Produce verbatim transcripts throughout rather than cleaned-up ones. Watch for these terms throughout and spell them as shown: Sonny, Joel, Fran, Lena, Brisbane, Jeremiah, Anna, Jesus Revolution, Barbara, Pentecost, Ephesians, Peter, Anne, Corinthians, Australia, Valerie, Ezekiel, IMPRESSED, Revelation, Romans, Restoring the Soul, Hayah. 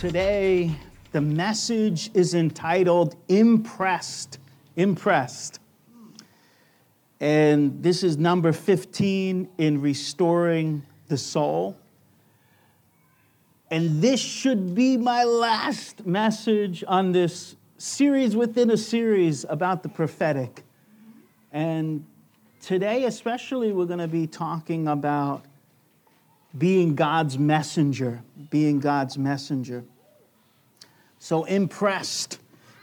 Today, the message is entitled Impressed, Impressed. And this is number fifteen in Restoring the Soul. And this should be my last message on this series within a series about the prophetic. And today especially, we're going to be talking about being God's messenger, being God's messenger. So impressed.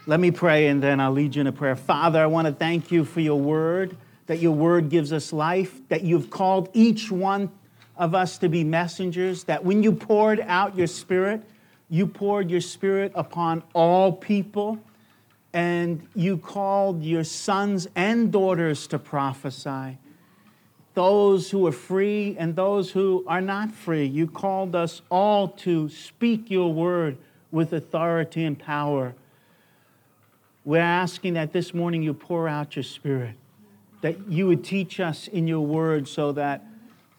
Let me pray and then I'll lead you in a prayer. Father, I want to thank you for your word, that your word gives us life, that you've called each one of us to be messengers, that when you poured out your spirit, you poured your spirit upon all people, and you called your sons and daughters to prophesy. Those who are free and those who are not free, you called us all to speak your word with authority and power. We're asking that this morning you pour out your spirit, that you would teach us in your word so that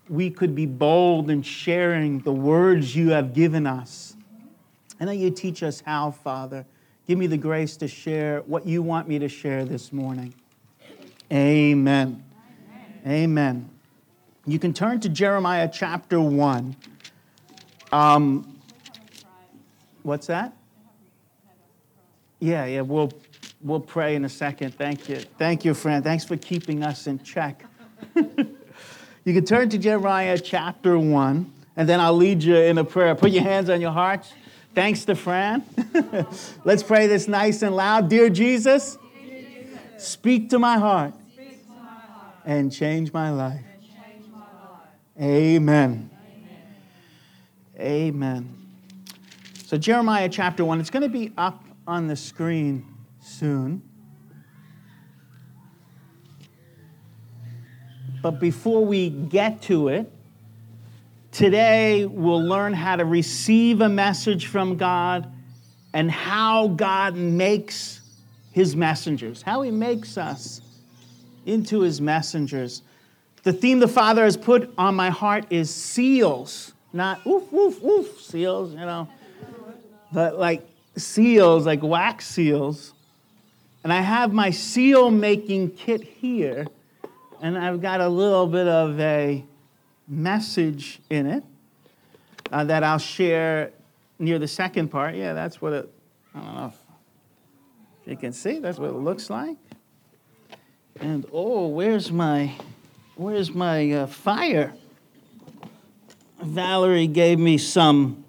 we could be bold in sharing the words you have given us. I know you teach us how, Father. Give me the grace to share what you want me to share this morning. Amen. Amen. Amen. You can turn to Jeremiah chapter one. Um, what's that? Yeah, yeah, we'll we'll pray in a second. Thank you. Thank you, Fran. Thanks for keeping us in check. You can turn to Jeremiah chapter one, and then I'll lead you in a prayer. Put your hands on your hearts. Thanks to Fran. Let's pray this nice and loud. Dear Jesus, Dear Jesus speak to my heart, speak to my heart and change my life. Change my life. Amen. Amen. Amen. So Jeremiah chapter one, it's going to be up on the screen soon. But before we get to it, today we'll learn how to receive a message from God and how God makes his messengers, how he makes us into his messengers. The theme the Father has put on my heart is seals, not oof, oof, oof, seals, you know, but like seals, like wax seals. And I have my seal-making kit here. And I've got a little bit of a message in it uh, that I'll share near the second part. Yeah, that's what it, I don't know if you can see, that's what it looks like. And oh, where's my, where's my uh, fire? Valerie gave me some,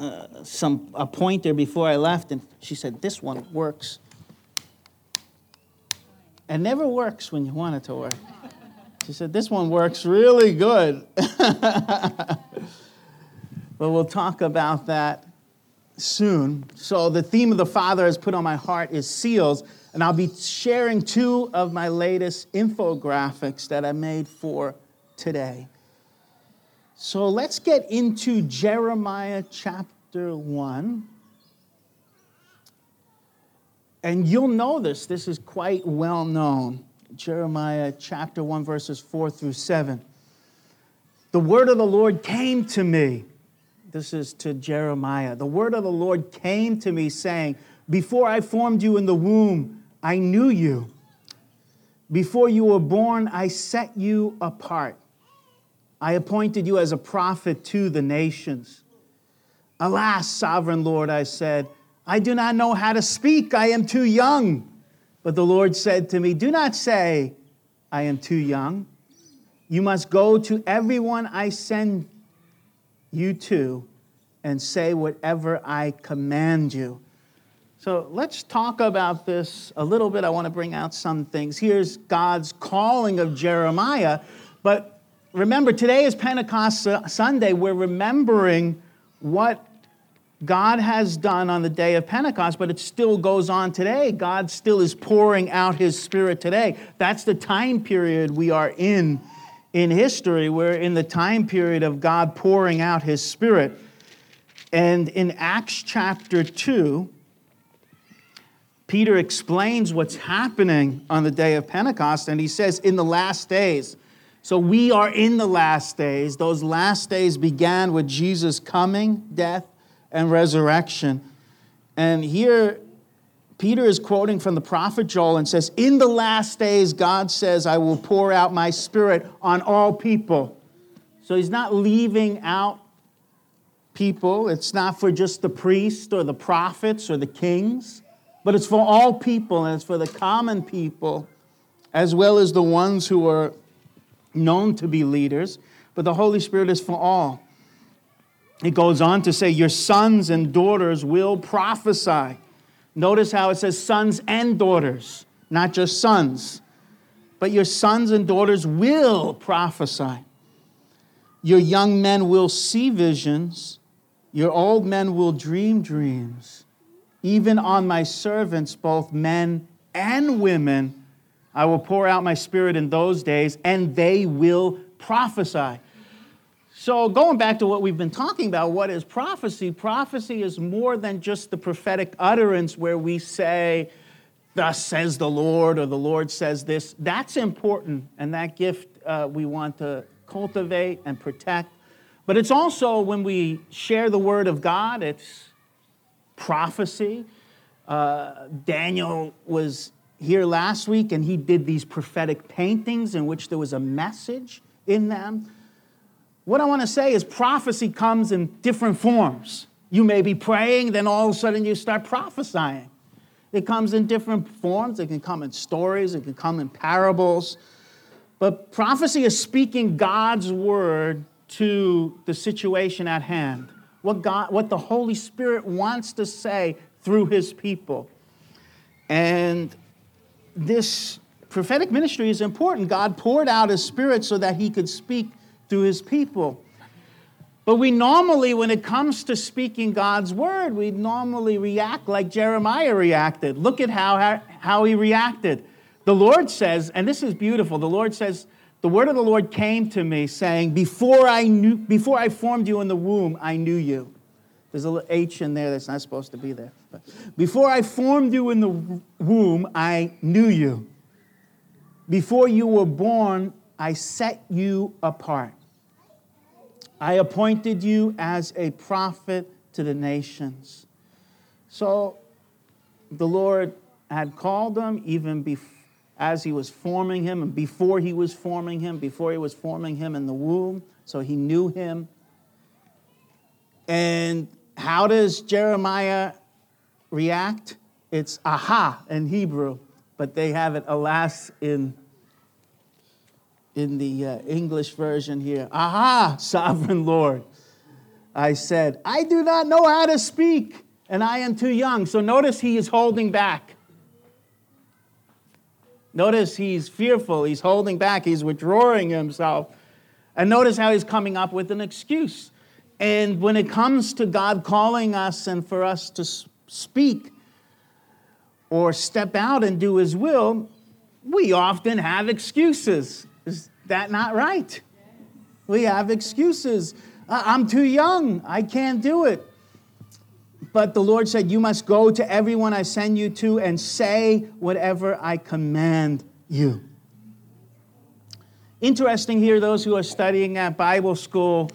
uh, some a pointer before I left, and she said, this one works. It never works when you want it to work. She said, this one works really good. But we'll talk about that soon. So the theme of the Father has put on my heart is seals. And I'll be sharing two of my latest infographics that I made for today. So let's get into Jeremiah chapter one. And you'll know this. This is quite well known. Jeremiah chapter one, verses four through seven. The word of the Lord came to me. This is to Jeremiah. The word of the Lord came to me, saying, before I formed you in the womb, I knew you. Before you were born, I set you apart. I appointed you as a prophet to the nations. Alas, sovereign Lord, I said, I do not know how to speak. I am too young. But the Lord said to me, do not say, I am too young. You must go to everyone I send you to and say whatever I command you. So let's talk about this a little bit. I want to bring out some things. Here's God's calling of Jeremiah. But remember, today is Pentecost Sunday. We're remembering what God has done on the day of Pentecost, but it still goes on today. God still is pouring out his Spirit today. That's the time period we are in in history. We're in the time period of God pouring out his Spirit. And in Acts chapter two, Peter explains what's happening on the day of Pentecost, and he says, in the last days. So we are in the last days. Those last days began with Jesus' coming, death, and resurrection. And here, Peter is quoting from the prophet Joel and says, in the last days, God says, I will pour out my Spirit on all people. So he's not leaving out people. It's not for just the priests or the prophets or the kings, but it's for all people, and it's for the common people, as well as the ones who are known to be leaders. But the Holy Spirit is for all. It goes on to say, your sons and daughters will prophesy. Notice how it says sons and daughters, not just sons. But your sons and daughters will prophesy. Your young men will see visions. Your old men will dream dreams. Even on my servants, both men and women, I will pour out my Spirit in those days, and they will prophesy. So going back to what we've been talking about, what is prophecy? Prophecy is more than just the prophetic utterance where we say, thus says the Lord, or the Lord says this. That's important, and that gift uh, we want to cultivate and protect. But it's also when we share the word of God, it's prophecy. Uh, Daniel was here last week, and he did these prophetic paintings in which there was a message in them. What I want to say is prophecy comes in different forms. You may be praying, then all of a sudden you start prophesying. It comes in different forms. It can come in stories. It can come in parables. But prophecy is speaking God's word to the situation at hand. What God, what the Holy Spirit wants to say through his people. And this prophetic ministry is important. God poured out his Spirit so that he could speak through his people. But we normally, when it comes to speaking God's word, we normally react like Jeremiah reacted. Look at how, how, how he reacted. The Lord says, and this is beautiful, the Lord says, the word of the Lord came to me saying, before I knew, before I formed you in the womb, I knew you. There's a little H in there that's not supposed to be there. But before I formed you in the womb, I knew you. Before you were born, I set you apart. I appointed you as a prophet to the nations. So the Lord had called him even bef- as he was forming him, and before he was forming him, before he was forming him in the womb, so he knew him. And how does Jeremiah react? It's aha in Hebrew, but they have it alas in in the uh, English version here. Aha, sovereign Lord, I said, I do not know how to speak, and I am too young. So notice he is holding back. Notice he's fearful, he's holding back, he's withdrawing himself. And notice how he's coming up with an excuse. And when it comes to God calling us and for us to speak or step out and do his will, we often have excuses. Is that not right? We have excuses. I'm too young. I can't do it. But the Lord said, you must go to everyone I send you to and say whatever I command you. Interesting here, those who are studying at Bible school,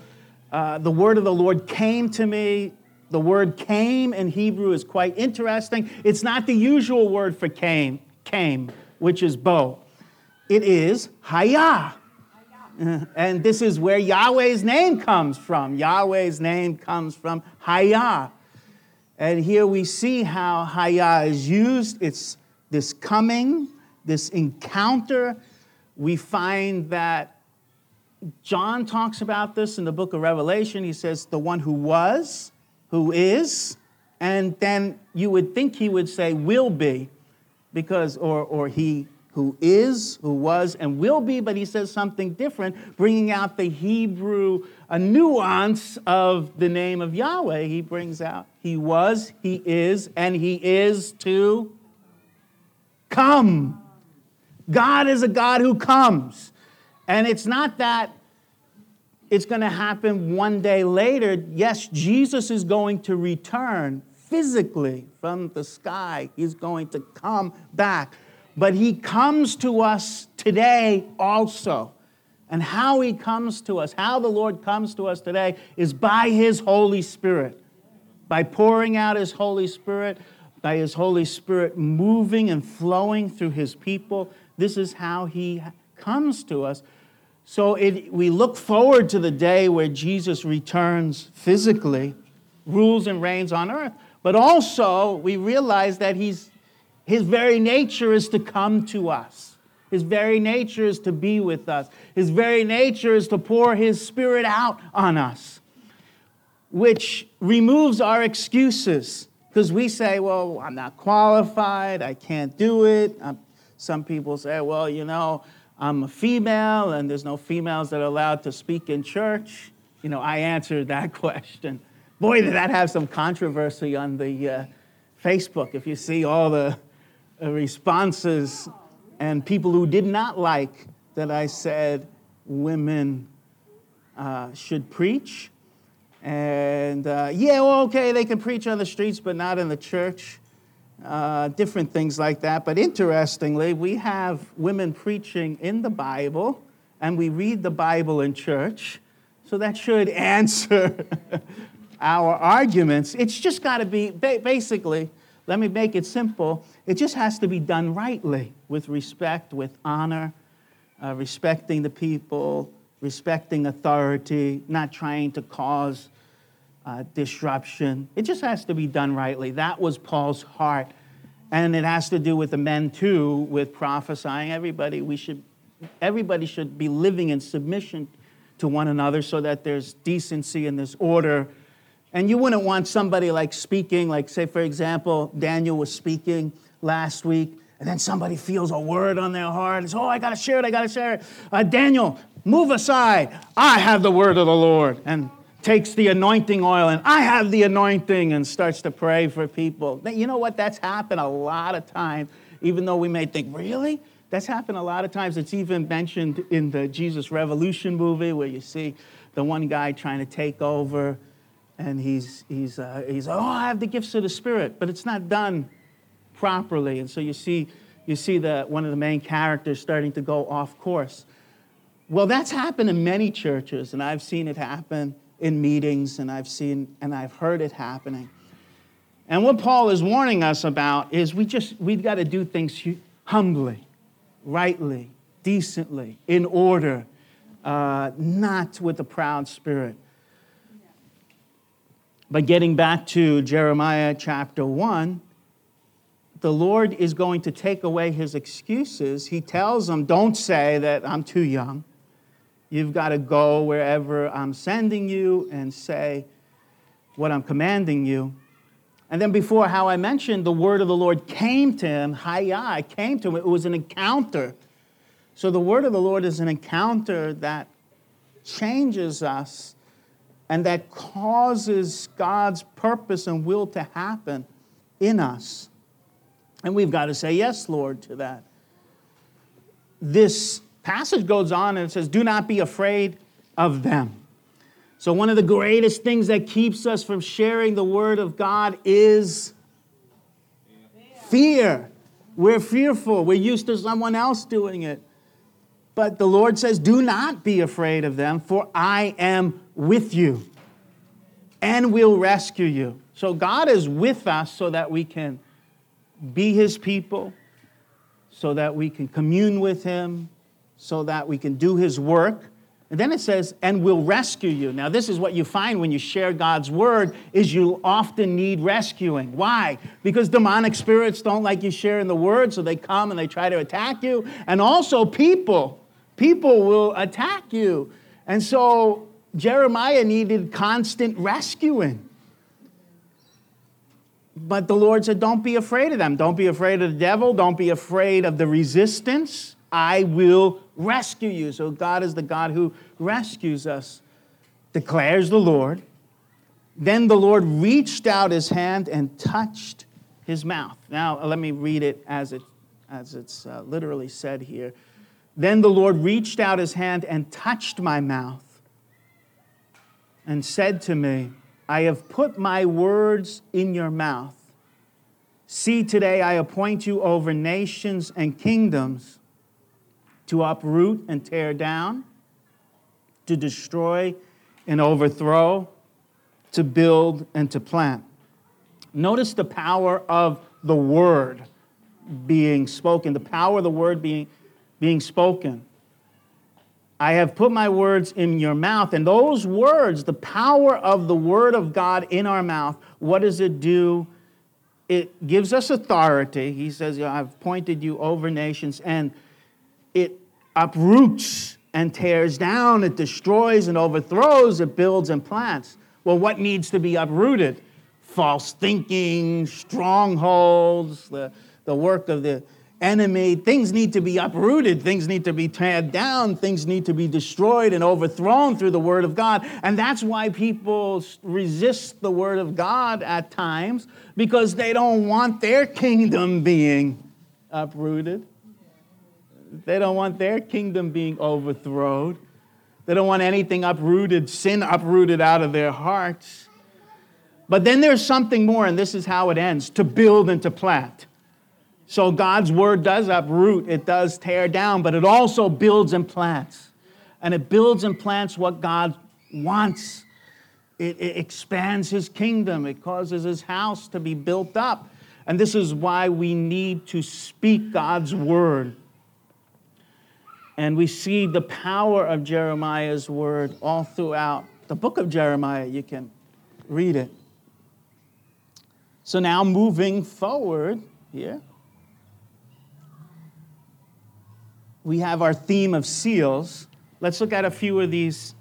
uh, the word of the Lord came to me. The word came in Hebrew is quite interesting. It's not the usual word for came, came, which is bo. It is Hayah. And this is where Yahweh's name comes from. Yahweh's name comes from Hayah. And here we see how Hayah is used. It's this coming, this encounter. We find that John talks about this in the book of Revelation. He says, the one who was, who is, and then you would think he would say will be, because, or or he who is, who was, and will be, but he says something different, bringing out the Hebrew, a nuance of the name of Yahweh. He brings out he was, he is, and he is to come. God is a God who comes. And it's not that it's going to happen one day later. Yes, Jesus is going to return physically from the sky. He's going to come back. But he comes to us today also. And how he comes to us, how the Lord comes to us today, is by his Holy Spirit. By pouring out his Holy Spirit, by his Holy Spirit moving and flowing through his people. This is how he comes to us. So it, we look forward to the day where Jesus returns physically, rules and reigns on earth. But also we realize that he's, his very nature is to come to us. His very nature is to be with us. His very nature is to pour his Spirit out on us, which removes our excuses. Because we say, well, I'm not qualified, I can't do it. I'm, some people say, well, you know, I'm a female, and there's no females that are allowed to speak in church. You know, I answered that question. Boy, did that have some controversy on the uh, Facebook. If you see all the uh, responses and people who did not like that I said women uh, should preach. And uh, yeah, well, okay, they can preach on the streets, but not in the church. Uh, different things like that. But interestingly, we have women preaching in the Bible, and we read the Bible in church. So that should answer our arguments. It's just got to be, basically, let me make it simple. It just has to be done rightly, with respect, with honor, uh, respecting the people, respecting authority, not trying to cause uh, disruption. It just has to be done rightly. That was Paul's heart. And it has to do with the men too, with prophesying. Everybody, we should, everybody should be living in submission to one another so that there's decency and there's order. And you wouldn't want somebody like speaking, like say, for example, Daniel was speaking last week, and then somebody feels a word on their heart. It's, oh, I got to share it, I got to share it. Uh, Daniel, move aside. I have the word of the Lord. And takes the anointing oil, and I have the anointing, and starts to pray for people. You know what? That's happened a lot of times, even though we may think, really? That's happened a lot of times. It's even mentioned in the Jesus Revolution movie, where you see the one guy trying to take over, and he's, he's, uh, he's oh, I have the gifts of the Spirit, but it's not done properly. And so you see you see the one of the main characters starting to go off course. Well, that's happened in many churches, and I've seen it happen in meetings, and I've seen and I've heard it happening. And what Paul is warning us about is we just we've got to do things humbly, rightly, decently, in order, uh, not with a proud spirit. But getting back to Jeremiah chapter one, the Lord is going to take away his excuses. He tells them, don't say that I'm too young. You've got to go wherever I'm sending you and say what I'm commanding you. And then before, how I mentioned, the word of the Lord came to him, Hayah, came to him. It was an encounter. So the word of the Lord is an encounter that changes us and that causes God's purpose and will to happen in us. And we've got to say yes, Lord, to that. This passage goes on and it says, do not be afraid of them. So one of the greatest things that keeps us from sharing the word of God is fear. We're fearful. We're used to someone else doing it. But the Lord says, do not be afraid of them, for I am with you and will rescue you. So God is with us so that we can be his people, so that we can commune with him, so that we can do his work. And then it says, and will rescue you. Now, this is what you find when you share God's word, is you often need rescuing. Why? Because demonic spirits don't like you sharing the word, so they come and they try to attack you. And also people, people will attack you. And so Jeremiah needed constant rescuing. But the Lord said, don't be afraid of them. Don't be afraid of the devil. Don't be afraid of the resistance. I will rescue you. So God is the God who rescues us, declares the Lord. Then the Lord reached out his hand and touched his mouth. Now, let me read it as it as it's uh, literally said here. Then the Lord reached out his hand and touched my mouth and said to me, I have put my words in your mouth. See, today I appoint you over nations and kingdoms to uproot and tear down, to destroy and overthrow, to build and to plant. Notice the power of the word being spoken, the power of the word being, being spoken. I have put my words in your mouth. And those words, the power of the word of God in our mouth, what does it do? It gives us authority. He says, I've appointed you over nations, and it uproots and tears down. It destroys and overthrows. It builds and plants. Well, what needs to be uprooted? False thinking, strongholds, the, the work of the enemy. Things need to be uprooted. Things need to be torn down. Things need to be destroyed and overthrown through the word of God. And that's why people resist the word of God at times, because they don't want their kingdom being uprooted. They don't want their kingdom being overthrown. They don't want anything uprooted, sin uprooted out of their hearts. But then there's something more, and this is how it ends: to build and to plant. So God's word does uproot, it does tear down, but it also builds and plants. And it builds and plants what God wants. It, it expands his kingdom. It causes his house to be built up. And this is why we need to speak God's word. And we see the power of Jeremiah's word all throughout the book of Jeremiah. You can read it. So now moving forward here, we have our theme of seals. Let's look at a few of these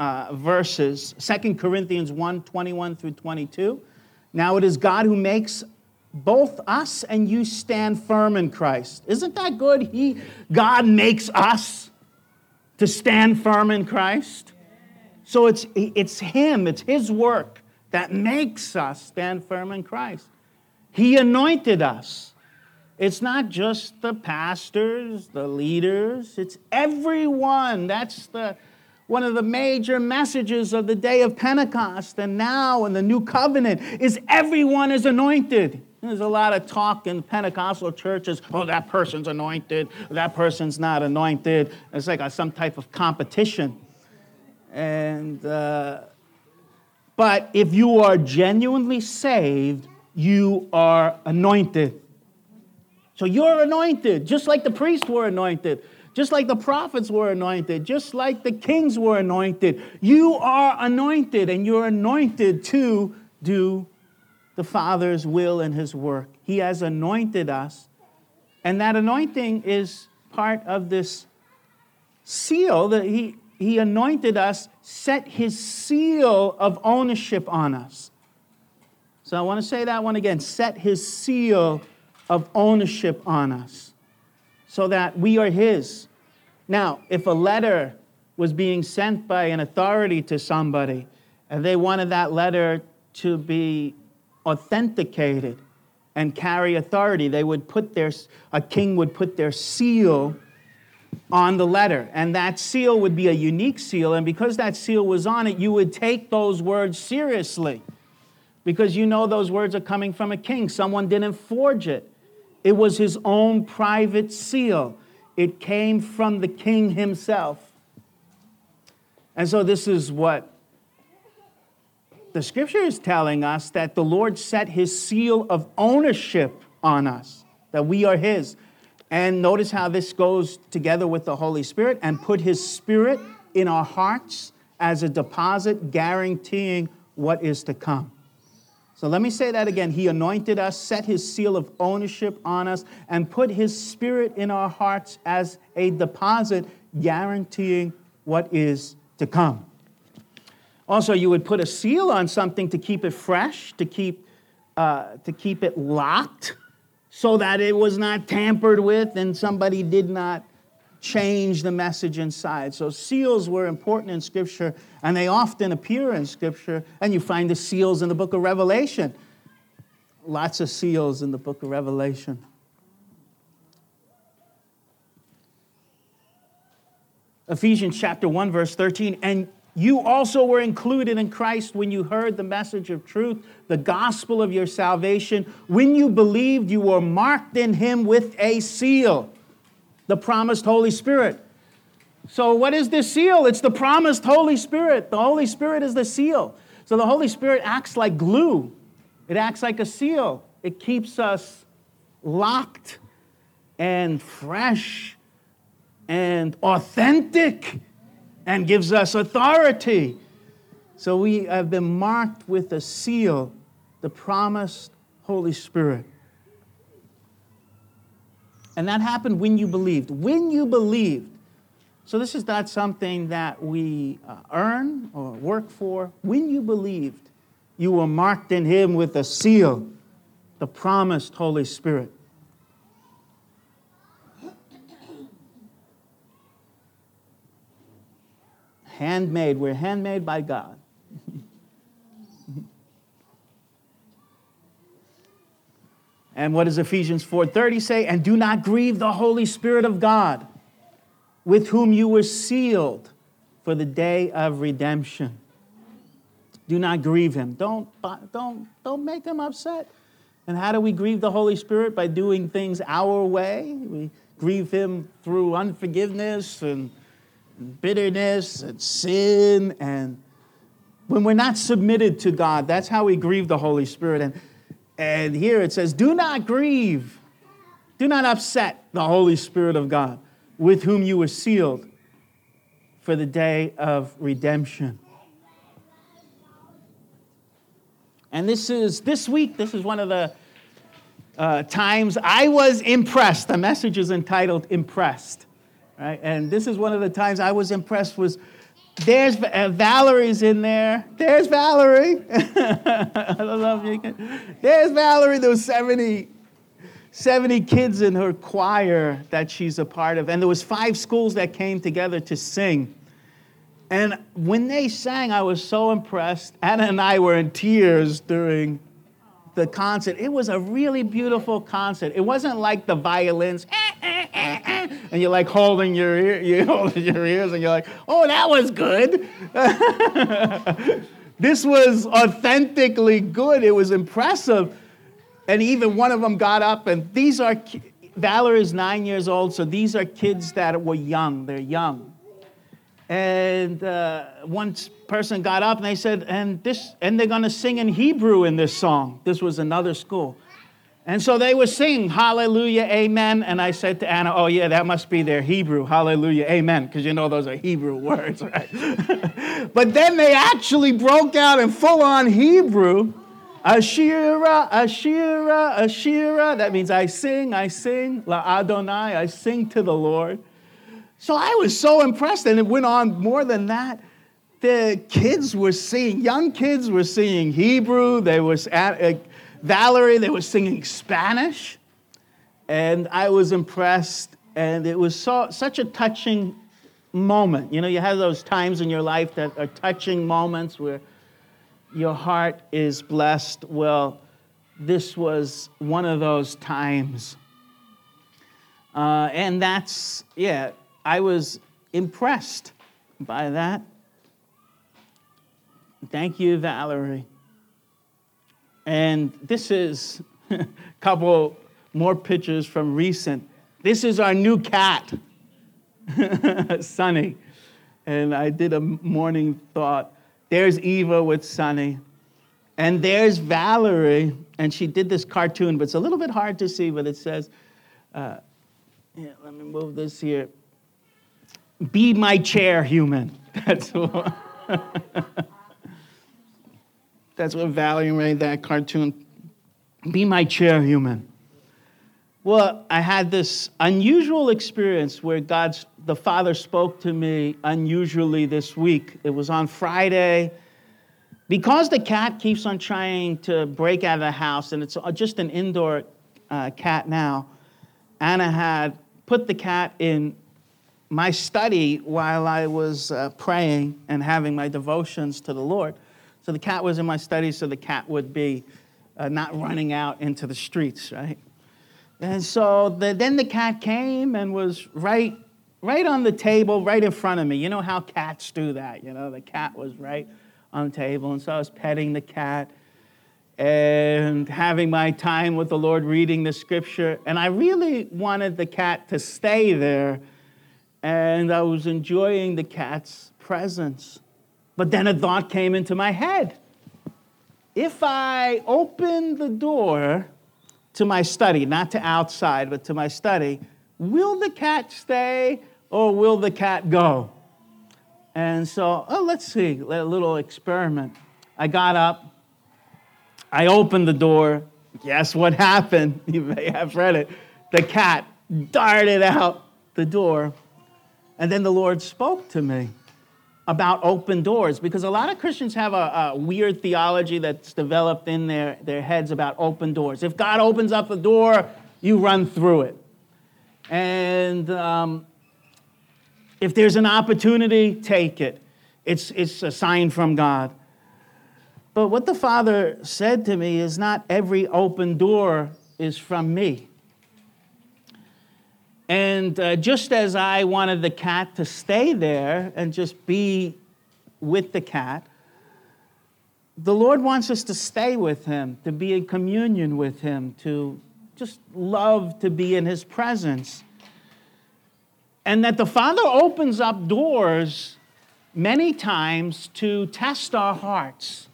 uh, verses. Second Corinthians one, twenty-one through twenty-two. Now it is God who makes both us and you stand firm in Christ. Isn't that good? He, God makes us to stand firm in Christ. So it's, it's him, it's his work that makes us stand firm in Christ. He anointed us. It's not just the pastors, the leaders, it's everyone. That's the one of the major messages of the day of Pentecost and now in the new covenant is everyone is anointed. There's a lot of talk in Pentecostal churches, oh, that person's anointed, that person's not anointed. It's like a, some type of competition. And uh, but if you are genuinely saved, you are anointed. So you're anointed, just like the priests were anointed, just like the prophets were anointed, just like the kings were anointed. You are anointed, and you're anointed to do the Father's will and his work. He has anointed us, and that anointing is part of this seal that he, he anointed us, set his seal of ownership on us. So I want to say that one again, set his seal of ownership on us, so that we are his. Now, if a letter was being sent by an authority to somebody, and they wanted that letter to be authenticated and carry authority, they would put their, a king would put their seal on the letter, and that seal would be a unique seal, and because that seal was on it, you would take those words seriously, because you know those words are coming from a king. Someone didn't forge it. It was his own private seal. It came from the king himself. And so this is what the scripture is telling us, that the Lord set his seal of ownership on us, that we are his. And notice how this goes together with the Holy Spirit, and put his spirit in our hearts as a deposit, guaranteeing what is to come. So let me say that again. He anointed us, set his seal of ownership on us, and put his spirit in our hearts as a deposit, guaranteeing what is to come. Also, you would put a seal on something to keep it fresh, to keep uh, to keep it locked so that it was not tampered with and somebody did not change the message inside. So seals were important in Scripture, and they often appear in Scripture, and you find the seals in the book of Revelation. Lots of seals in the book of Revelation. Ephesians chapter one, verse thirteen, and you also were included in Christ when you heard the message of truth, the gospel of your salvation. When you believed, you were marked in him with a seal, the promised Holy Spirit. So what is this seal? It's the promised Holy Spirit. The Holy Spirit is the seal. So the Holy Spirit acts like glue. It acts like a seal. It keeps us locked and fresh and authentic and gives us authority. So we have been marked with a seal, the promised Holy Spirit. And that happened when you believed. When you believed. So this is not something that we earn or work for. When you believed, you were marked in him with a seal, the promised Holy Spirit. Handmade. We're handmade by God. And what does Ephesians four thirty say? And do not grieve the Holy Spirit of God, with whom you were sealed for the day of redemption. Do not grieve him. Don't, don't, don't make him upset. And how do we grieve the Holy Spirit? By doing things our way. We grieve him through unforgiveness and bitterness and sin. And when we're not submitted to God, that's how we grieve the Holy Spirit. And And here it says, do not grieve, do not upset the Holy Spirit of God, with whom you were sealed for the day of redemption. And this is, this week, this is one of the uh, times I was impressed. The message is entitled Impressed, right? And this is one of the times I was impressed was, There's uh, Valerie's in there. There's Valerie. I don't know if you can. There's Valerie. There was seventy, seventy kids in her choir that she's a part of. And there was five schools that came together to sing. And when they sang, I was so impressed. Anna and I were in tears during the concert. It was a really beautiful concert. It wasn't like the violins. Eh, eh, eh, eh. And you're like holding your ear, you're holding your ears, and you're like, oh, that was good. This was authentically good. It was impressive. And even one of them got up, and these are, Valerie's nine years old, so these are kids that were young. They're young. And uh, one person got up, and they said, and this, and they're going to sing in Hebrew in this song. This was another school. And so they were singing, hallelujah, amen. And I said to Anna, oh, yeah, that must be their Hebrew, hallelujah, amen, because you know those are Hebrew words, right? But then they actually broke out in full-on Hebrew, Ashira, Ashira, Ashira. That means I sing, I sing, La Adonai, I sing to the Lord. So I was so impressed, and it went on more than that. The kids were singing, young kids were singing Hebrew, they were... Uh, Valerie, they were singing Spanish, and I was impressed, and it was so, such a touching moment. You know, you have those times in your life that are touching moments where your heart is blessed. Well, this was one of those times. Uh, and that's, yeah, I was impressed by that. Thank you, Valerie. And this is a couple more pictures from recent. This is our new cat, Sonny. And I did a morning thought. There's Eva with Sonny. And there's Valerie. And she did this cartoon, but it's a little bit hard to see, but it says, uh, yeah, let me move this here. Be my chair, human. That's what. That's what Valerie made, that cartoon. Be my chair, human. Well, I had this unusual experience where God's, the Father spoke to me unusually this week. It was on Friday. Because the cat keeps on trying to break out of the house, and it's just an indoor uh, cat now, Anna had put the cat in my study while I was uh, praying and having my devotions to the Lord. So the cat was in my study so the cat would be uh, not running out into the streets, right? And so the, then the cat came and was right right on the table, right in front of me. You know how cats do that, you know? The cat was right on the table, and so I was petting the cat and having my time with the Lord, reading the scripture, and I really wanted the cat to stay there, and I was enjoying the cat's presence. But then a thought came into my head. If I open the door to my study, not to outside, but to my study, will the cat stay or will the cat go? And so, oh, let's see, a little experiment. I got up, I opened the door. Guess what happened? You may have read it. The cat darted out the door. And then the Lord spoke to me about open doors, because a lot of Christians have a, a weird theology that's developed in their, their heads about open doors. If God opens up the door, you run through it. And um, if there's an opportunity, take it. It's, it's a sign from God. But what the Father said to me is not every open door is from me. And uh, just as I wanted the cat to stay there and just be with the cat, the Lord wants us to stay with him, to be in communion with him, to just love to be in his presence. And that the Father opens up doors many times to test our hearts,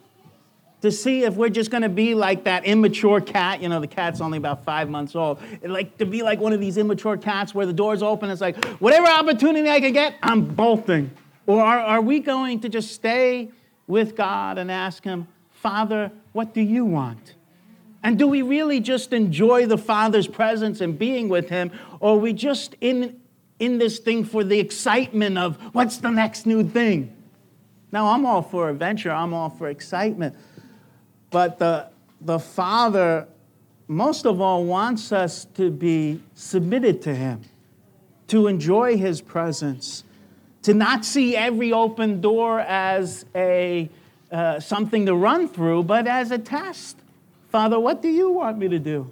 to see if we're just going to be like that immature cat. You know, the cat's only about five months old. It like to be like one of these immature cats where the door's open, it's like, whatever opportunity I can get, I'm bolting. Or are, are we going to just stay with God and ask him, Father, what do you want? And do we really just enjoy the Father's presence and being with him? Or are we just in, in this thing for the excitement of what's the next new thing? Now, I'm all for adventure. I'm all for excitement. But the, the Father, most of all, wants us to be submitted to him, to enjoy his presence, to not see every open door as a uh, something to run through, but as a test. Father, what do you want me to do?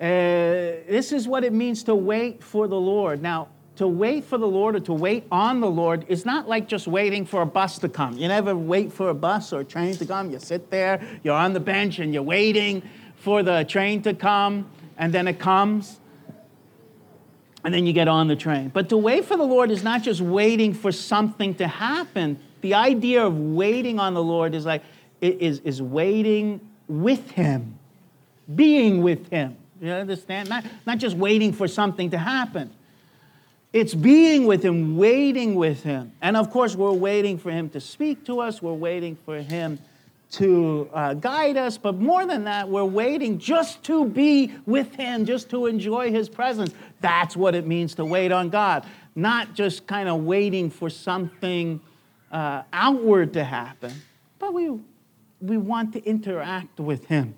Uh, this is what it means to wait for the Lord. Now, to wait for the Lord or to wait on the Lord is not like just waiting for a bus to come. You never wait for a bus or a train to come. You sit there, you're on the bench, and you're waiting for the train to come, and then it comes, and then you get on the train. But to wait for the Lord is not just waiting for something to happen. The idea of waiting on the Lord is like, is, is waiting with him, being with him. You understand? Not, not just waiting for something to happen. It's being with him, waiting with him. And of course, we're waiting for him to speak to us. We're waiting for him to uh, guide us. But more than that, we're waiting just to be with him, just to enjoy his presence. That's what it means to wait on God. Not just kind of waiting for something uh, outward to happen, but we we want to interact with him.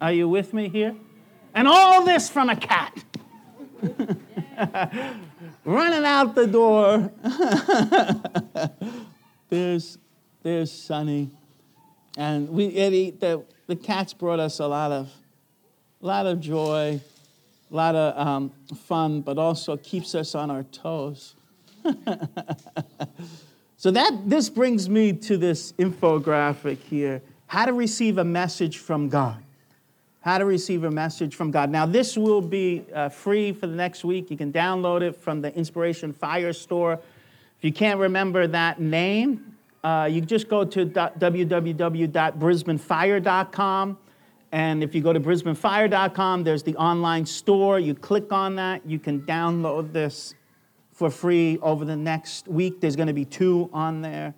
Are you with me here? And all this from a cat. Running out the door. there's, there's Sonny, and we Eddie, the the cats brought us a lot of, a lot of joy, a lot of um, fun, but also keeps us on our toes. So that this brings me to this infographic here: how to receive a message from God. How to receive a message from God. Now, this will be uh, free for the next week. You can download it from the Inspiration Fire store. If you can't remember that name, uh, you just go to w w w dot brisbane fire dot com. And if you go to brisbane fire dot com, there's the online store. You click on that. You can download this for free over the next week. There's going to be two on there.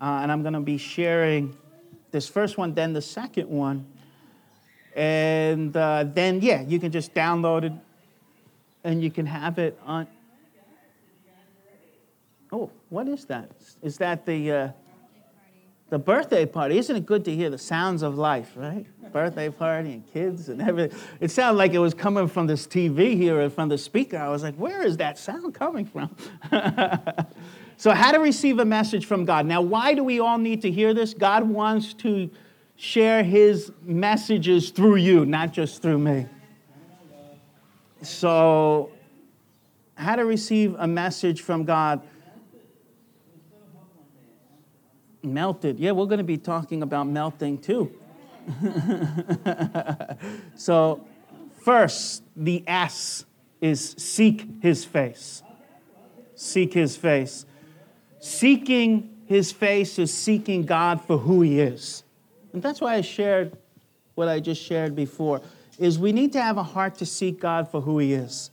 Uh, and I'm going to be sharing this first one, then the second one. And uh, then, yeah, you can just download it, and you can have it on. Oh, what is that? Is that the? Uh... the birthday party, isn't it good to hear the sounds of life, right? Birthday party and kids and everything. It sounded like it was coming from this T V here and from the speaker. I was like, where is that sound coming from? So how to receive a message from God. Now, why do we all need to hear this? God wants to share his messages through you, not just through me. So how to receive a message from God. Melted. Yeah, we're going to be talking about melting too. So first, the S is seek his face. Seek his face. Seeking his face is seeking God for who he is. And that's why I shared what I just shared before, is we need to have a heart to seek God for who he is.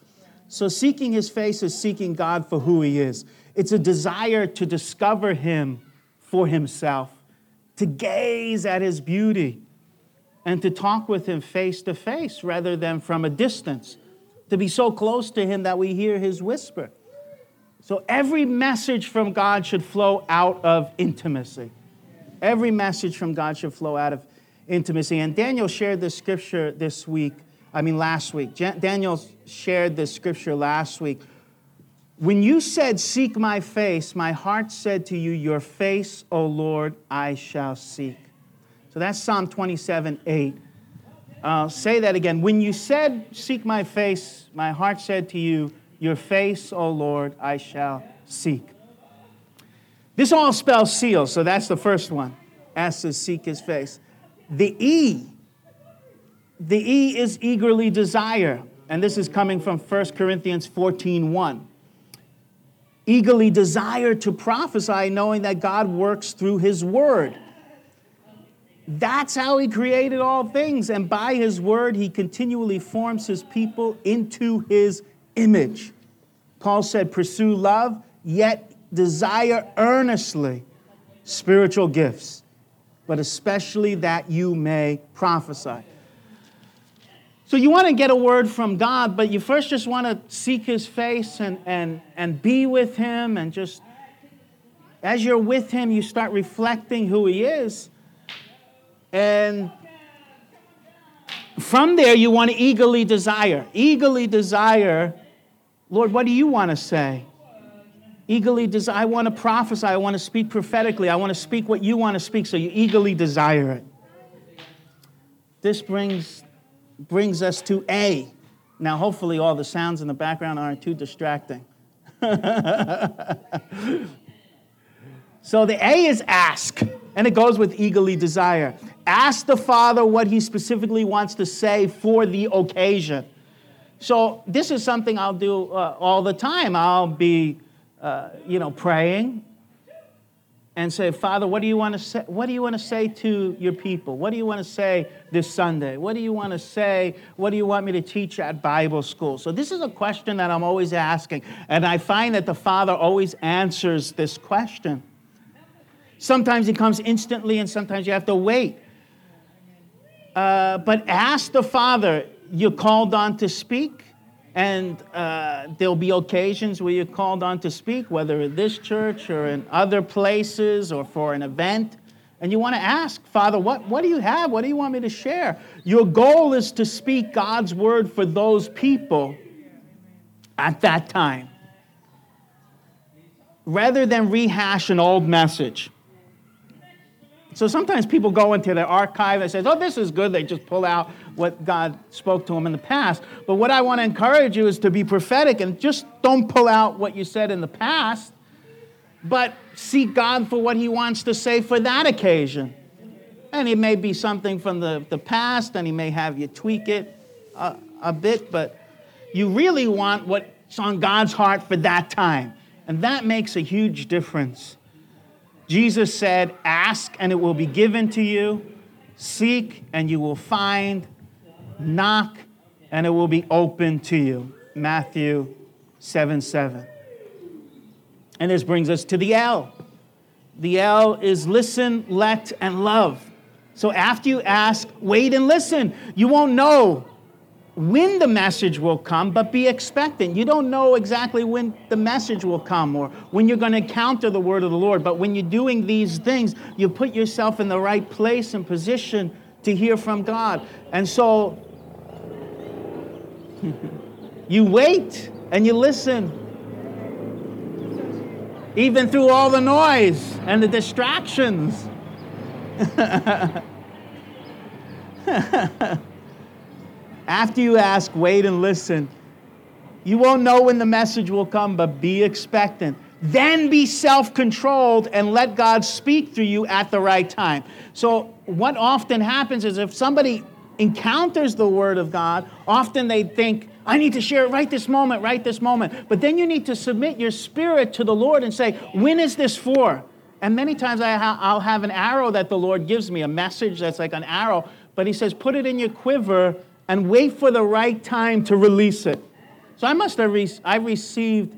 So seeking his face is seeking God for who he is. It's a desire to discover him for himself, to gaze at his beauty, and to talk with him face to face rather than from a distance, to be so close to him that we hear his whisper. So every message from God should flow out of intimacy. Every message from God should flow out of intimacy. And Daniel shared this scripture this week, I mean last week. Daniel shared this scripture last week. When you said, seek my face, my heart said to you, your face, O Lord, I shall seek. So that's Psalm twenty-seven, eight. I'll say that again. When you said, seek my face, my heart said to you, your face, O Lord, I shall seek. This all spells seal, so that's the first one. S is seek his face. The E, the E is eagerly desire, and this is coming from First Corinthians fourteen, one. Eagerly desire to prophesy, knowing that God works through his word. That's how he created all things, and by his word, he continually forms his people into his image. Paul said, pursue love, yet desire earnestly spiritual gifts, but especially that you may prophesy. So you want to get a word from God, but you first just want to seek his face and, and, and be with him. And just as you're with him, you start reflecting who he is. And from there, you want to eagerly desire. Eagerly desire, Lord, what do you want to say? Eagerly desire, I want to prophesy. I want to speak prophetically. I want to speak what you want to speak. So you eagerly desire it. This brings... brings us to A. Now, hopefully all the sounds in the background aren't too distracting. So the A is ask, and it goes with eagerly desire. Ask the Father what he specifically wants to say for the occasion. So this is something I'll do uh, all the time. I'll be, uh, you know, praying and say, Father, what do you want to say? What do you want to say to your people? What do you want to say this Sunday? What do you want to say? What do you want me to teach at Bible school? So this is a question that I'm always asking, and I find that the Father always answers this question. Sometimes it comes instantly, and sometimes you have to wait. Uh, but ask the Father. You're called on to speak. And uh, there'll be occasions where you're called on to speak, whether in this church or in other places or for an event. And you want to ask, Father, what, what do you have? What do you want me to share? Your goal is to speak God's word for those people at that time, rather than rehash an old message. So sometimes people go into their archive and say, oh, this is good. They just pull out what God spoke to him in the past. But what I want to encourage you is to be prophetic and just don't pull out what you said in the past, but seek God for what he wants to say for that occasion. And it may be something from the, the past, and he may have you tweak it a, a bit, but you really want what's on God's heart for that time. And that makes a huge difference. Jesus said, ask and it will be given to you. Seek and you will find. Knock, and it will be open to you. Matthew seven, seven. And this brings us to the L. The L is listen, let, and love. So after you ask, wait and listen. You won't know when the message will come, but be expectant. You don't know exactly when the message will come or when you're going to encounter the word of the Lord. But when you're doing these things, you put yourself in the right place and position to hear from God. And so you wait and you listen, even through all the noise and the distractions. After you ask, wait and listen. You won't know when the message will come, but be expectant. Then be self-controlled and let God speak through you at the right time. So what often happens is if somebody encounters the word of God, often they think, I need to share it right this moment, right this moment. But then you need to submit your spirit to the Lord and say, when is this for? And many times I ha- I'll have an arrow that the Lord gives me, a message that's like an arrow, but he says, put it in your quiver and wait for the right time to release it. So I must have re- I received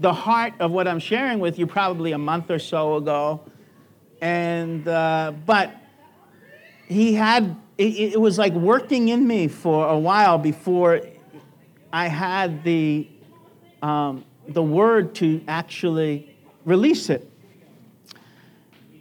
the heart of what I'm sharing with you probably a month or so ago. And, uh, but he had, it, it was like working in me for a while before I had the, um, the word to actually release it.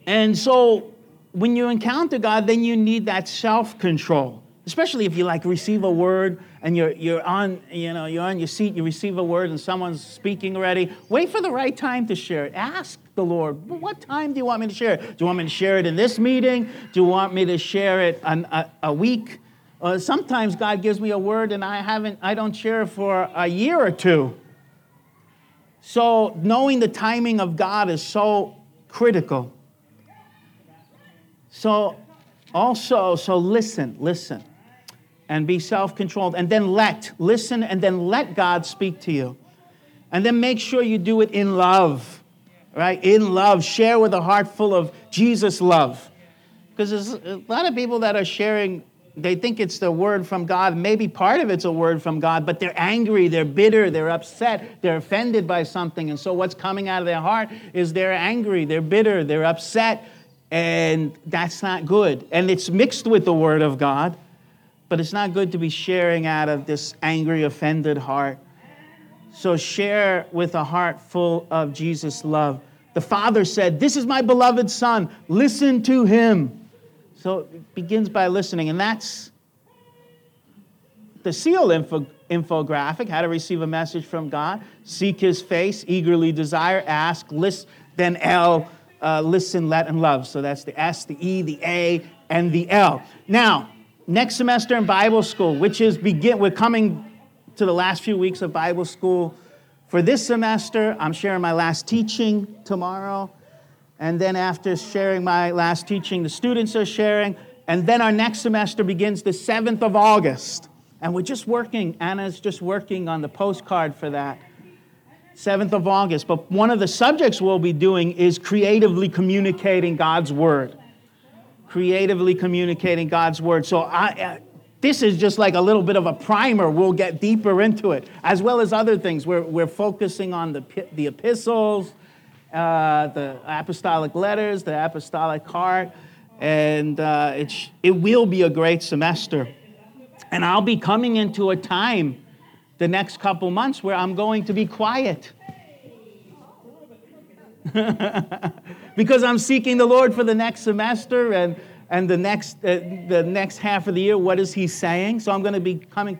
And so when you encounter God, then you need that self-control. Especially if you like receive a word and you're you're on you know you're on your seat, you receive a word and someone's speaking already. Wait for the right time to share it. Ask the Lord, what time do you want me to share it? Do you want me to share it in this meeting? Do you want me to share it on a, a week? Uh, sometimes God gives me a word and I haven't I don't share it for a year or two. So knowing the timing of God is so critical. So also so listen, listen. And be self-controlled, and then let, listen, and then let God speak to you. And then make sure you do it in love, right? In love, share with a heart full of Jesus love. Because there's a lot of people that are sharing, they think it's the word from God, maybe part of it's a word from God, but they're angry, they're bitter, they're upset, they're offended by something, and so what's coming out of their heart is they're angry, they're bitter, they're upset, and that's not good. And it's mixed with the word of God. But it's not good to be sharing out of this angry, offended heart. So share with a heart full of Jesus' love. The Father said, this is my beloved Son. Listen to him. So it begins by listening. And that's the seal info, infographic, how to receive a message from God. Seek his face, eagerly desire, ask, list, then L, uh, listen, let, and love. So that's the S, the E, the A, and the L. Now, next semester in Bible school, which is begin, we're coming to the last few weeks of Bible school. For this semester, I'm sharing my last teaching tomorrow. And then after sharing my last teaching, the students are sharing. And then our next semester begins the seventh of August. And we're just working, Anna's just working on the postcard for that. seventh of August. But one of the subjects we'll be doing is creatively communicating God's word. Creatively communicating God's word. So I, uh, this is just like a little bit of a primer. We'll get deeper into it, as well as other things. We're we're focusing on the the epistles, uh, the apostolic letters, the apostolic heart, and uh, it sh- it will be a great semester. And I'll be coming into a time, the next couple months, where I'm going to be quiet. Because I'm seeking the Lord for the next semester and, and the next uh, the next half of the year, what is he saying? So I'm going to be coming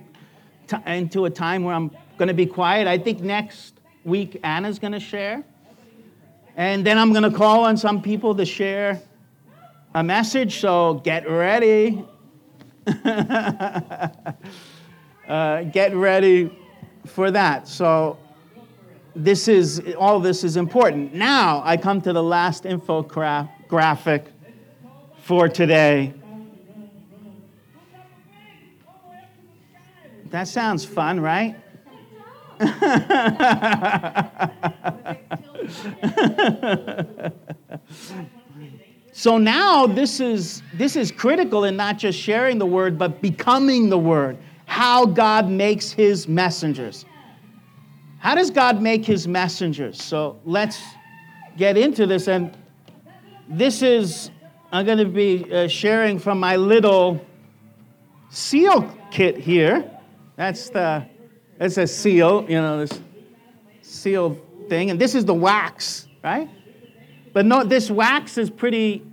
to, into a time where I'm going to be quiet. I think next week Anna's going to share. And then I'm going to call on some people to share a message, so get ready. uh, get ready for that. So This is, all this is important. Now I come to the last infographic for today. That sounds fun, right? So now this is, this is critical in not just sharing the word, but becoming the word. How God makes his messengers. How does God make his messengers? So let's get into this. And this is, I'm going to be uh, sharing from my little seal kit here. That's the, that's a seal, you know, this seal thing. And this is the wax, right? But no, this wax is pretty,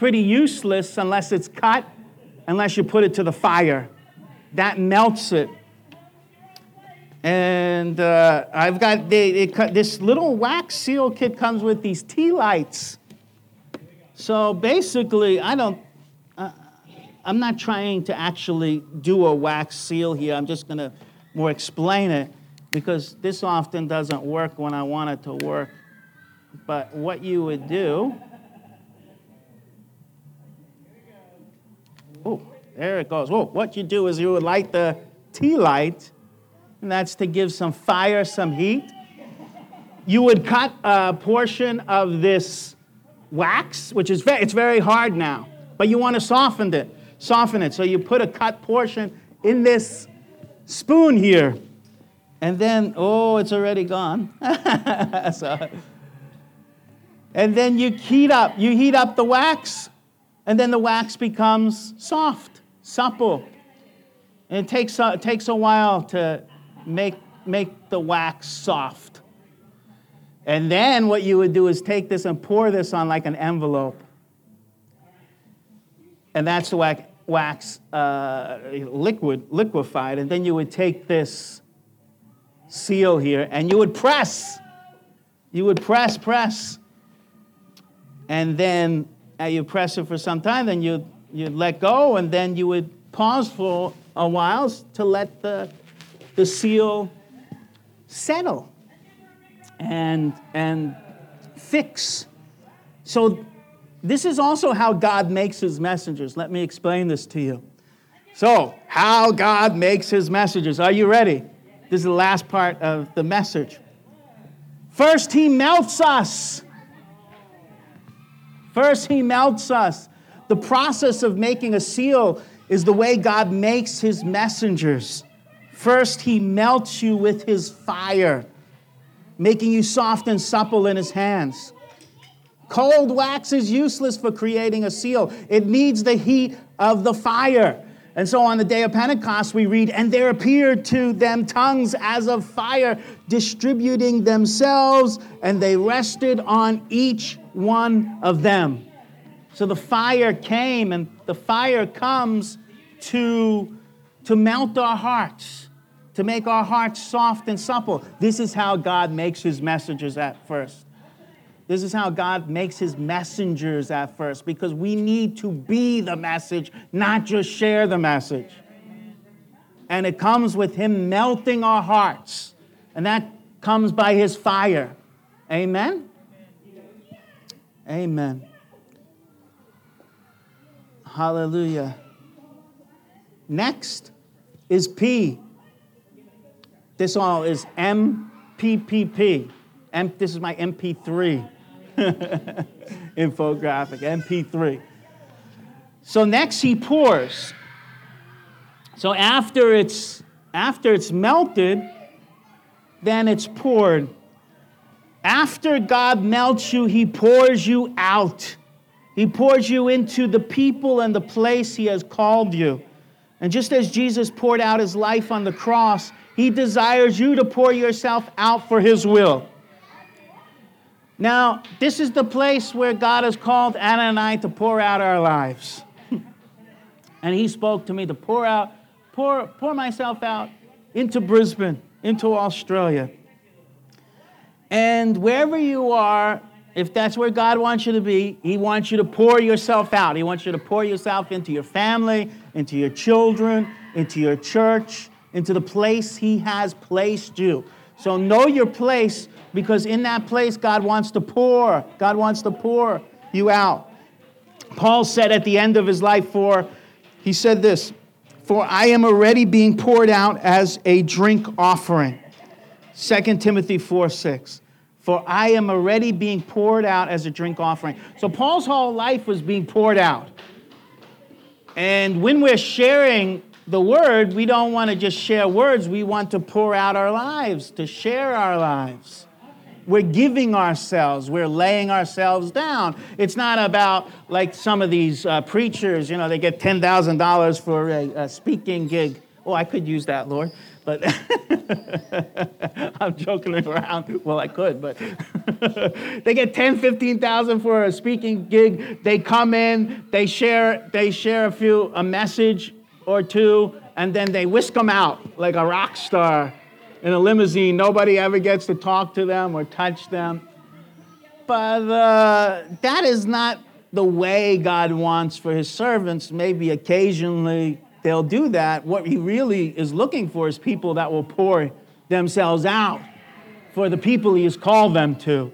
pretty useless unless it's cut, unless you put it to the fire. That melts it. And uh, I've got they, they cut, this little wax seal kit comes with these tea lights. So basically, I don't, uh, I'm not trying to actually do a wax seal here. I'm just going to more explain it because this often doesn't work when I want it to work. But what you would do, oh, there it goes. Whoa, what you do is you would light the tea light. And that's to give some fire, some heat. You would cut a portion of this wax, which is very, it's very hard now, but you want to soften it, soften it. So you put a cut portion in this spoon here, and then, oh, it's already gone. So, and then you heat up, you heat up the wax, and then the wax becomes soft, supple. And it takes a, it takes a while to Make make the wax soft. And then what you would do is take this and pour this on like an envelope. And that's the wax, wax uh, liquid liquefied. And then you would take this seal here and you would press. You would press, press. And then uh, you press it for some time. Then you you'd let go. And then you would pause for a while to let the the seal settle and and fix. So this is also how God makes his messengers. Let me explain this to you. So how God makes his messengers. Are you ready? This is the last part of the message. First, he melts us. First, he melts us. The process of making a seal is the way God makes his messengers. First, he melts you with his fire, making you soft and supple in his hands. Cold wax is useless for creating a seal. It needs the heat of the fire. And so on the day of Pentecost, we read, and there appeared to them tongues as of fire, distributing themselves, and they rested on each one of them. So the fire came, and the fire comes to... to melt our hearts, to make our hearts soft and supple. This is how God makes his messengers at first. This is how God makes his messengers at first, because we need to be the message, not just share the message. And it comes with him melting our hearts, and that comes by his fire. Amen? Amen. Hallelujah. Next is P. This all is M P P P. M, this is my M P three infographic, M P three. So next he pours. So after it's after it's melted, then it's poured. After God melts you, he pours you out. He pours you into the people and the place he has called you. And just as Jesus poured out his life on the cross, he desires you to pour yourself out for his will. Now, this is the place where God has called Anna and I to pour out our lives. And he spoke to me to pour out, pour, pour myself out into Brisbane, into Australia. And wherever you are, if that's where God wants you to be, he wants you to pour yourself out. He wants you to pour yourself into your family, into your children, into your church, into the place he has placed you. So know your place, because in that place, God wants to pour. God wants to pour you out. Paul said at the end of his life, for he said this, for I am already being poured out as a drink offering. Second Timothy four six. For I am already being poured out as a drink offering. So Paul's whole life was being poured out. And when we're sharing the word, we don't want to just share words. We want to pour out our lives, to share our lives. We're giving ourselves. We're laying ourselves down. It's not about like some of these uh, preachers, you know, they get ten thousand dollars for a, a speaking gig Oh, I could use that, Lord, but I'm joking around. Well, I could, but they get ten, fifteen thousand for a speaking gig. They come in, they share, they share a few, a message or two, and then they whisk them out like a rock star in a limousine. Nobody ever gets to talk to them or touch them. But uh, that is not the way God wants for his servants. Maybe occasionally they'll do that. What he really is looking for is people that will pour themselves out for the people he has called them to,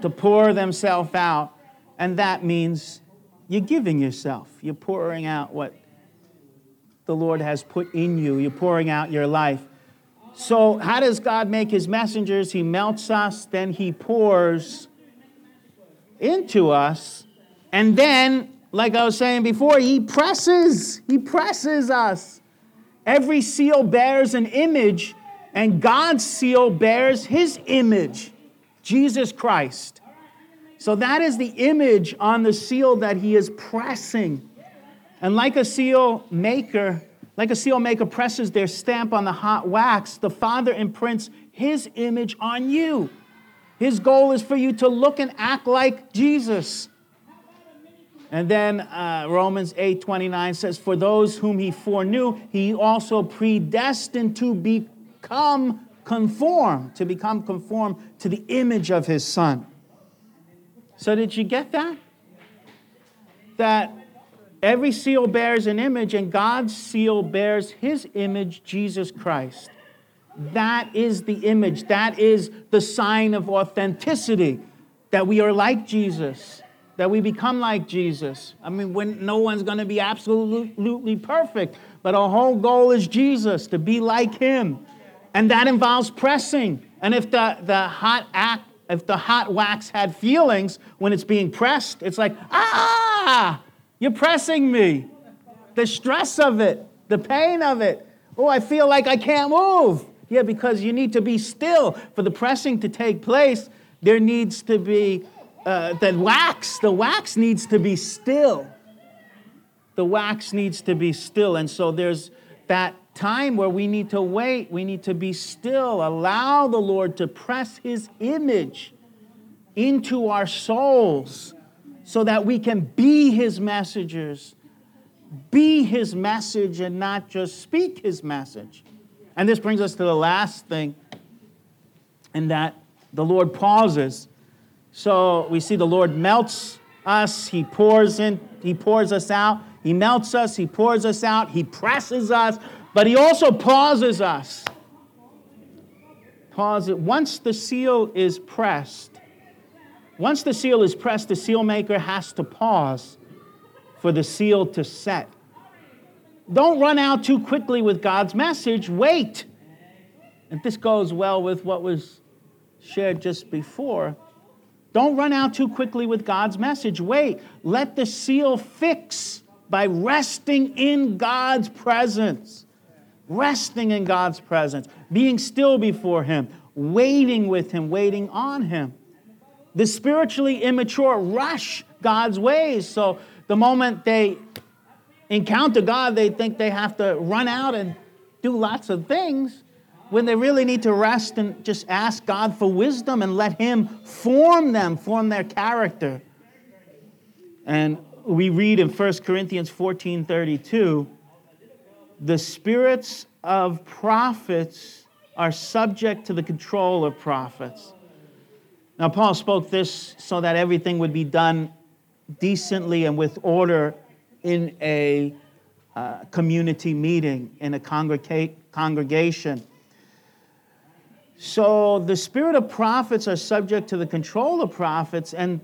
to pour themselves out. And that means you're giving yourself. You're pouring out what the Lord has put in you. You're pouring out your life. So how does God make his messengers? He melts us, then he pours into us. And then, like I was saying before, he presses, he presses us. Every seal bears an image, and God's seal bears his image, Jesus Christ. So that is the image on the seal that he is pressing. And like a seal maker, like a seal maker presses their stamp on the hot wax, the Father imprints his image on you. His goal is for you to look and act like Jesus. And then uh, Romans eight twenty-nine says, for those whom he foreknew, he also predestined to become conformed, to become conformed to the image of his Son. So did you get that? That every seal bears an image, and God's seal bears his image, Jesus Christ. That is the image. That is the sign of authenticity, that we are like Jesus, that we become like Jesus. I mean, when no one's going to be absolutely perfect, but our whole goal is Jesus, to be like him. And that involves pressing. And if the, the hot act, if the hot wax had feelings when it's being pressed, it's like, ah, you're pressing me. The stress of it, the pain of it. Oh, I feel like I can't move. Yeah, because you need to be still. For the pressing to take place, there needs to be uh, the wax. The wax needs to be still. The wax needs to be still. And so there's that time where we need to wait. We need to be still. Allow the Lord to press his image into our souls so that we can be his messengers. Be his message and not just speak his message. And this brings us to the last thing, in that the Lord pauses. So we see the Lord melts us, he pours in, he pours us out, he melts us, he pours us out, he presses us, but he also pauses us. Pause it. Once the seal is pressed, once the seal is pressed, the seal maker has to pause for the seal to set. Don't run out too quickly with God's message. Wait. And this goes well with what was shared just before. Don't run out too quickly with God's message. Wait. Let the seal fix by resting in God's presence. Resting in God's presence. Being still before him. Waiting with him. Waiting on him. The spiritually immature rush God's ways. So the moment they encounter God, they think they have to run out and do lots of things when they really need to rest and just ask God for wisdom and let him form them, form their character. And we read in First Corinthians fourteen thirty-two, the spirits of prophets are subject to the control of prophets. Now, Paul spoke this so that everything would be done decently and with order in a uh, community meeting, in a congrega- congregation. So the spirit of prophets are subject to the control of prophets, and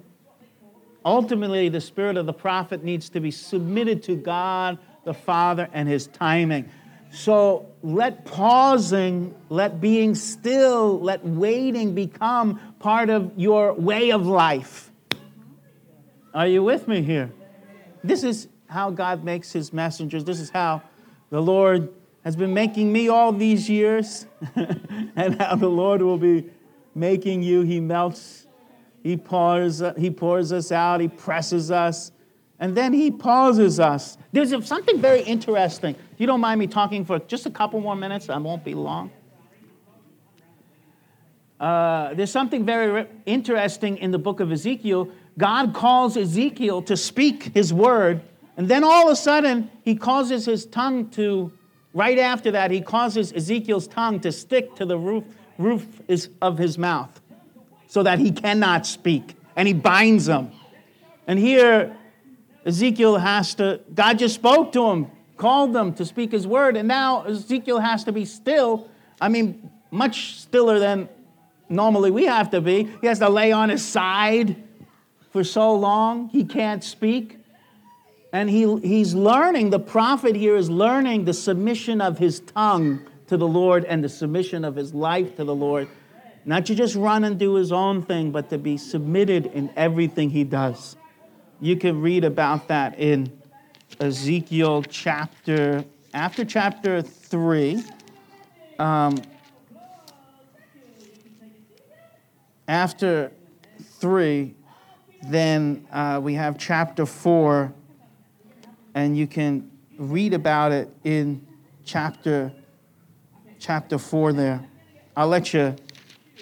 ultimately the spirit of the prophet needs to be submitted to God the Father and his timing. So let pausing, let being still, let waiting become part of your way of life. Are you with me here? This is how God makes his messengers. This is how the Lord has been making me all these years and how the Lord will be making you. He melts, he pours, he pours us out, he presses us, And then he pauses us. There's something very interesting. If you don't mind me talking for just a couple more minutes, I won't be long. Uh, there's something very re- interesting in the book of Ezekiel. God calls Ezekiel to speak his word, and then all of a sudden, he causes his tongue to, right after that, he causes Ezekiel's tongue to stick to the roof, roof is, of his mouth so that he cannot speak, and he binds him. And here, Ezekiel has to, God just spoke to him, called them to speak his word, and now Ezekiel has to be still. I mean, much stiller than normally we have to be. He has to lay on his side for so long. He can't speak. And he he's learning, the prophet here is learning the submission of his tongue to the Lord and the submission of his life to the Lord. Not to just run and do his own thing, but to be submitted in everything he does. You can read about that in Ezekiel chapter, after chapter three, um, after three, then uh, we have chapter four, and you can read about it in chapter chapter four there. I'll let you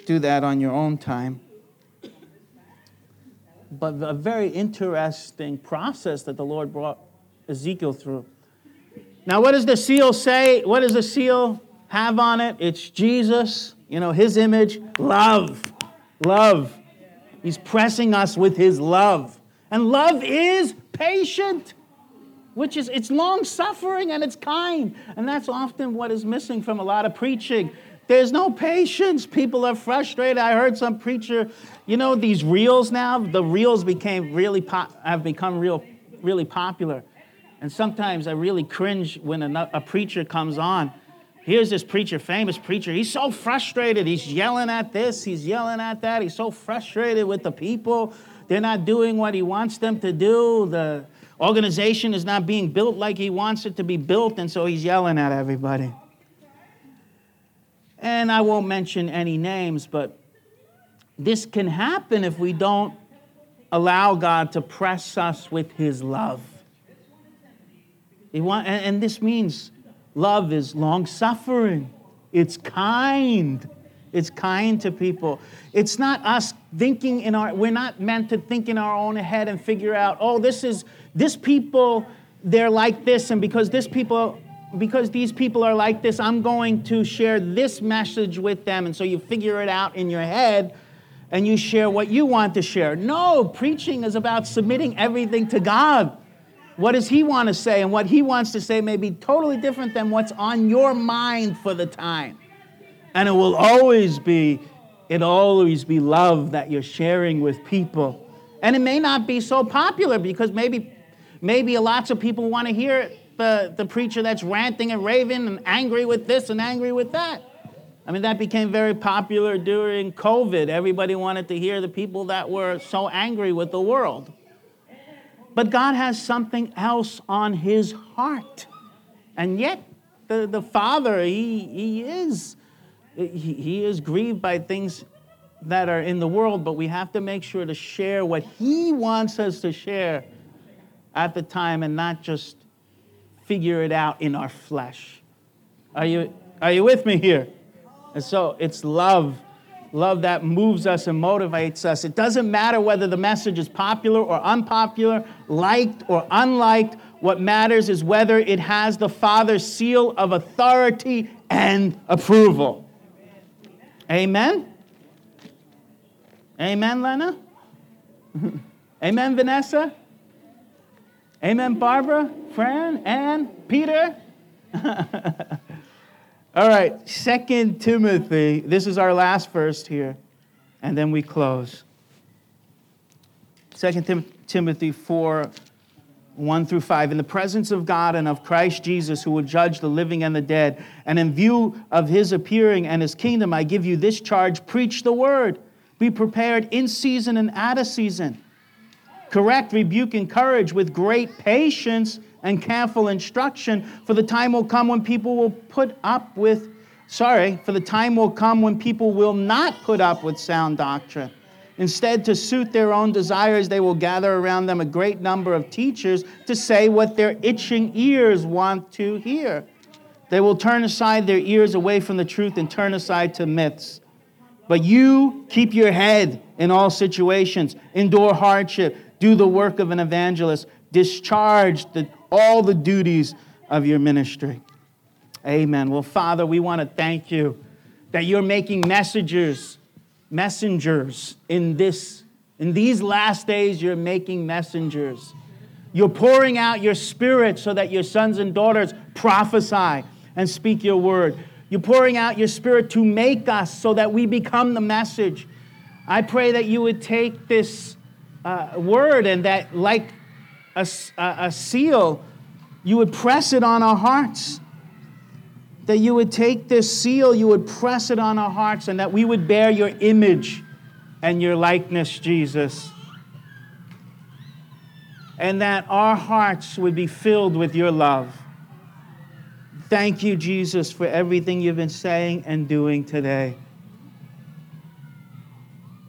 do that on your own time. But a very interesting process that the Lord brought Ezekiel through. Now, what does the seal say? What does the seal have on it? It's Jesus, you know, his image, love, love. He's pressing us with his love. And love is patient, which is, it's long-suffering and it's kind. And that's often what is missing from a lot of preaching. There's no patience. People are frustrated. I heard some preacher, you know, these reels now, the reels became really pop, have become real, really popular. And sometimes I really cringe when a, a preacher comes on. Here's this preacher, famous preacher. He's so frustrated. He's yelling at this. He's yelling at that. He's so frustrated with the people. They're not doing what he wants them to do. The organization is not being built like he wants it to be built, and so he's yelling at everybody. And I won't mention any names, but this can happen if we don't allow God to press us with his love. He want, and, and this means love is long-suffering. It's kind. It's kind to people. It's not us thinking in our, we're not meant to think in our own head and figure out, oh, this is, this people, they're like this, and because this people... because these people are like this, I'm going to share this message with them. And so you figure it out in your head and you share what you want to share. No, preaching is about submitting everything to God. What does he want to say? And what he wants to say may be totally different than what's on your mind for the time. And it will always be, it'll always be love that you're sharing with people. And it may not be so popular because maybe, maybe lots of people want to hear it. The, the preacher that's ranting and raving and angry with this and angry with that. I mean, that became very popular during COVID. Everybody wanted to hear the people that were so angry with the world. But God has something else on his heart. And yet, the, the Father, he, he is, he, he is grieved by things that are in the world, but we have to make sure to share what he wants us to share at the time and not just figure it out in our flesh. Are you are you with me here? And so it's love, love that moves us and motivates us. It doesn't matter whether the message is popular or unpopular, liked or unliked. What matters is whether it has the Father's seal of authority and approval. Amen? Amen, Lena? Amen, Vanessa? Amen, Barbara, Fran, Anne, Peter. All right, Second Timothy. This is our last verse here, and then we close. Second Timothy four, one through five. In the presence of God and of Christ Jesus, who will judge the living and the dead, and in view of his appearing and his kingdom, I give you this charge, preach the word. Be prepared in season and out of season. Correct, rebuke, encourage with great patience and careful instruction, for the time will come when people will put up with, sorry, for the time will come when people will not put up with sound doctrine. Instead, to suit their own desires, they will gather around them a great number of teachers to say what their itching ears want to hear. They will turn aside their ears away from the truth and turn aside to myths. But you keep your head in all situations, endure hardship, do the work of an evangelist, discharge the, all the duties of your ministry. Amen. Well, Father, we want to thank you that you're making messengers, messengers in this, in these last days, you're making messengers. You're pouring out your Spirit so that your sons and daughters prophesy and speak your word. You're pouring out your Spirit to make us so that we become the message. I pray that you would take this uh, word and that like a, a, a seal, you would press it on our hearts. That you would take this seal, you would press it on our hearts, and that we would bear your image and your likeness, Jesus. And that our hearts would be filled with your love. Thank you, Jesus, for everything you've been saying and doing today.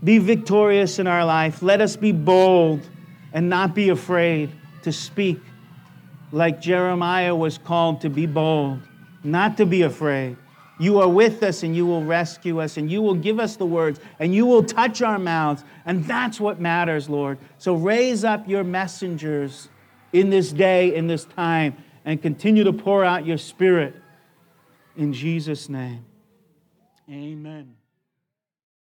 Be victorious in our life. Let us be bold and not be afraid to speak like Jeremiah was called to be bold, not to be afraid. You are with us and you will rescue us and you will give us the words and you will touch our mouths. And that's what matters, Lord. So raise up your messengers in this day, in this time, and continue to pour out your Spirit in Jesus' name. Amen.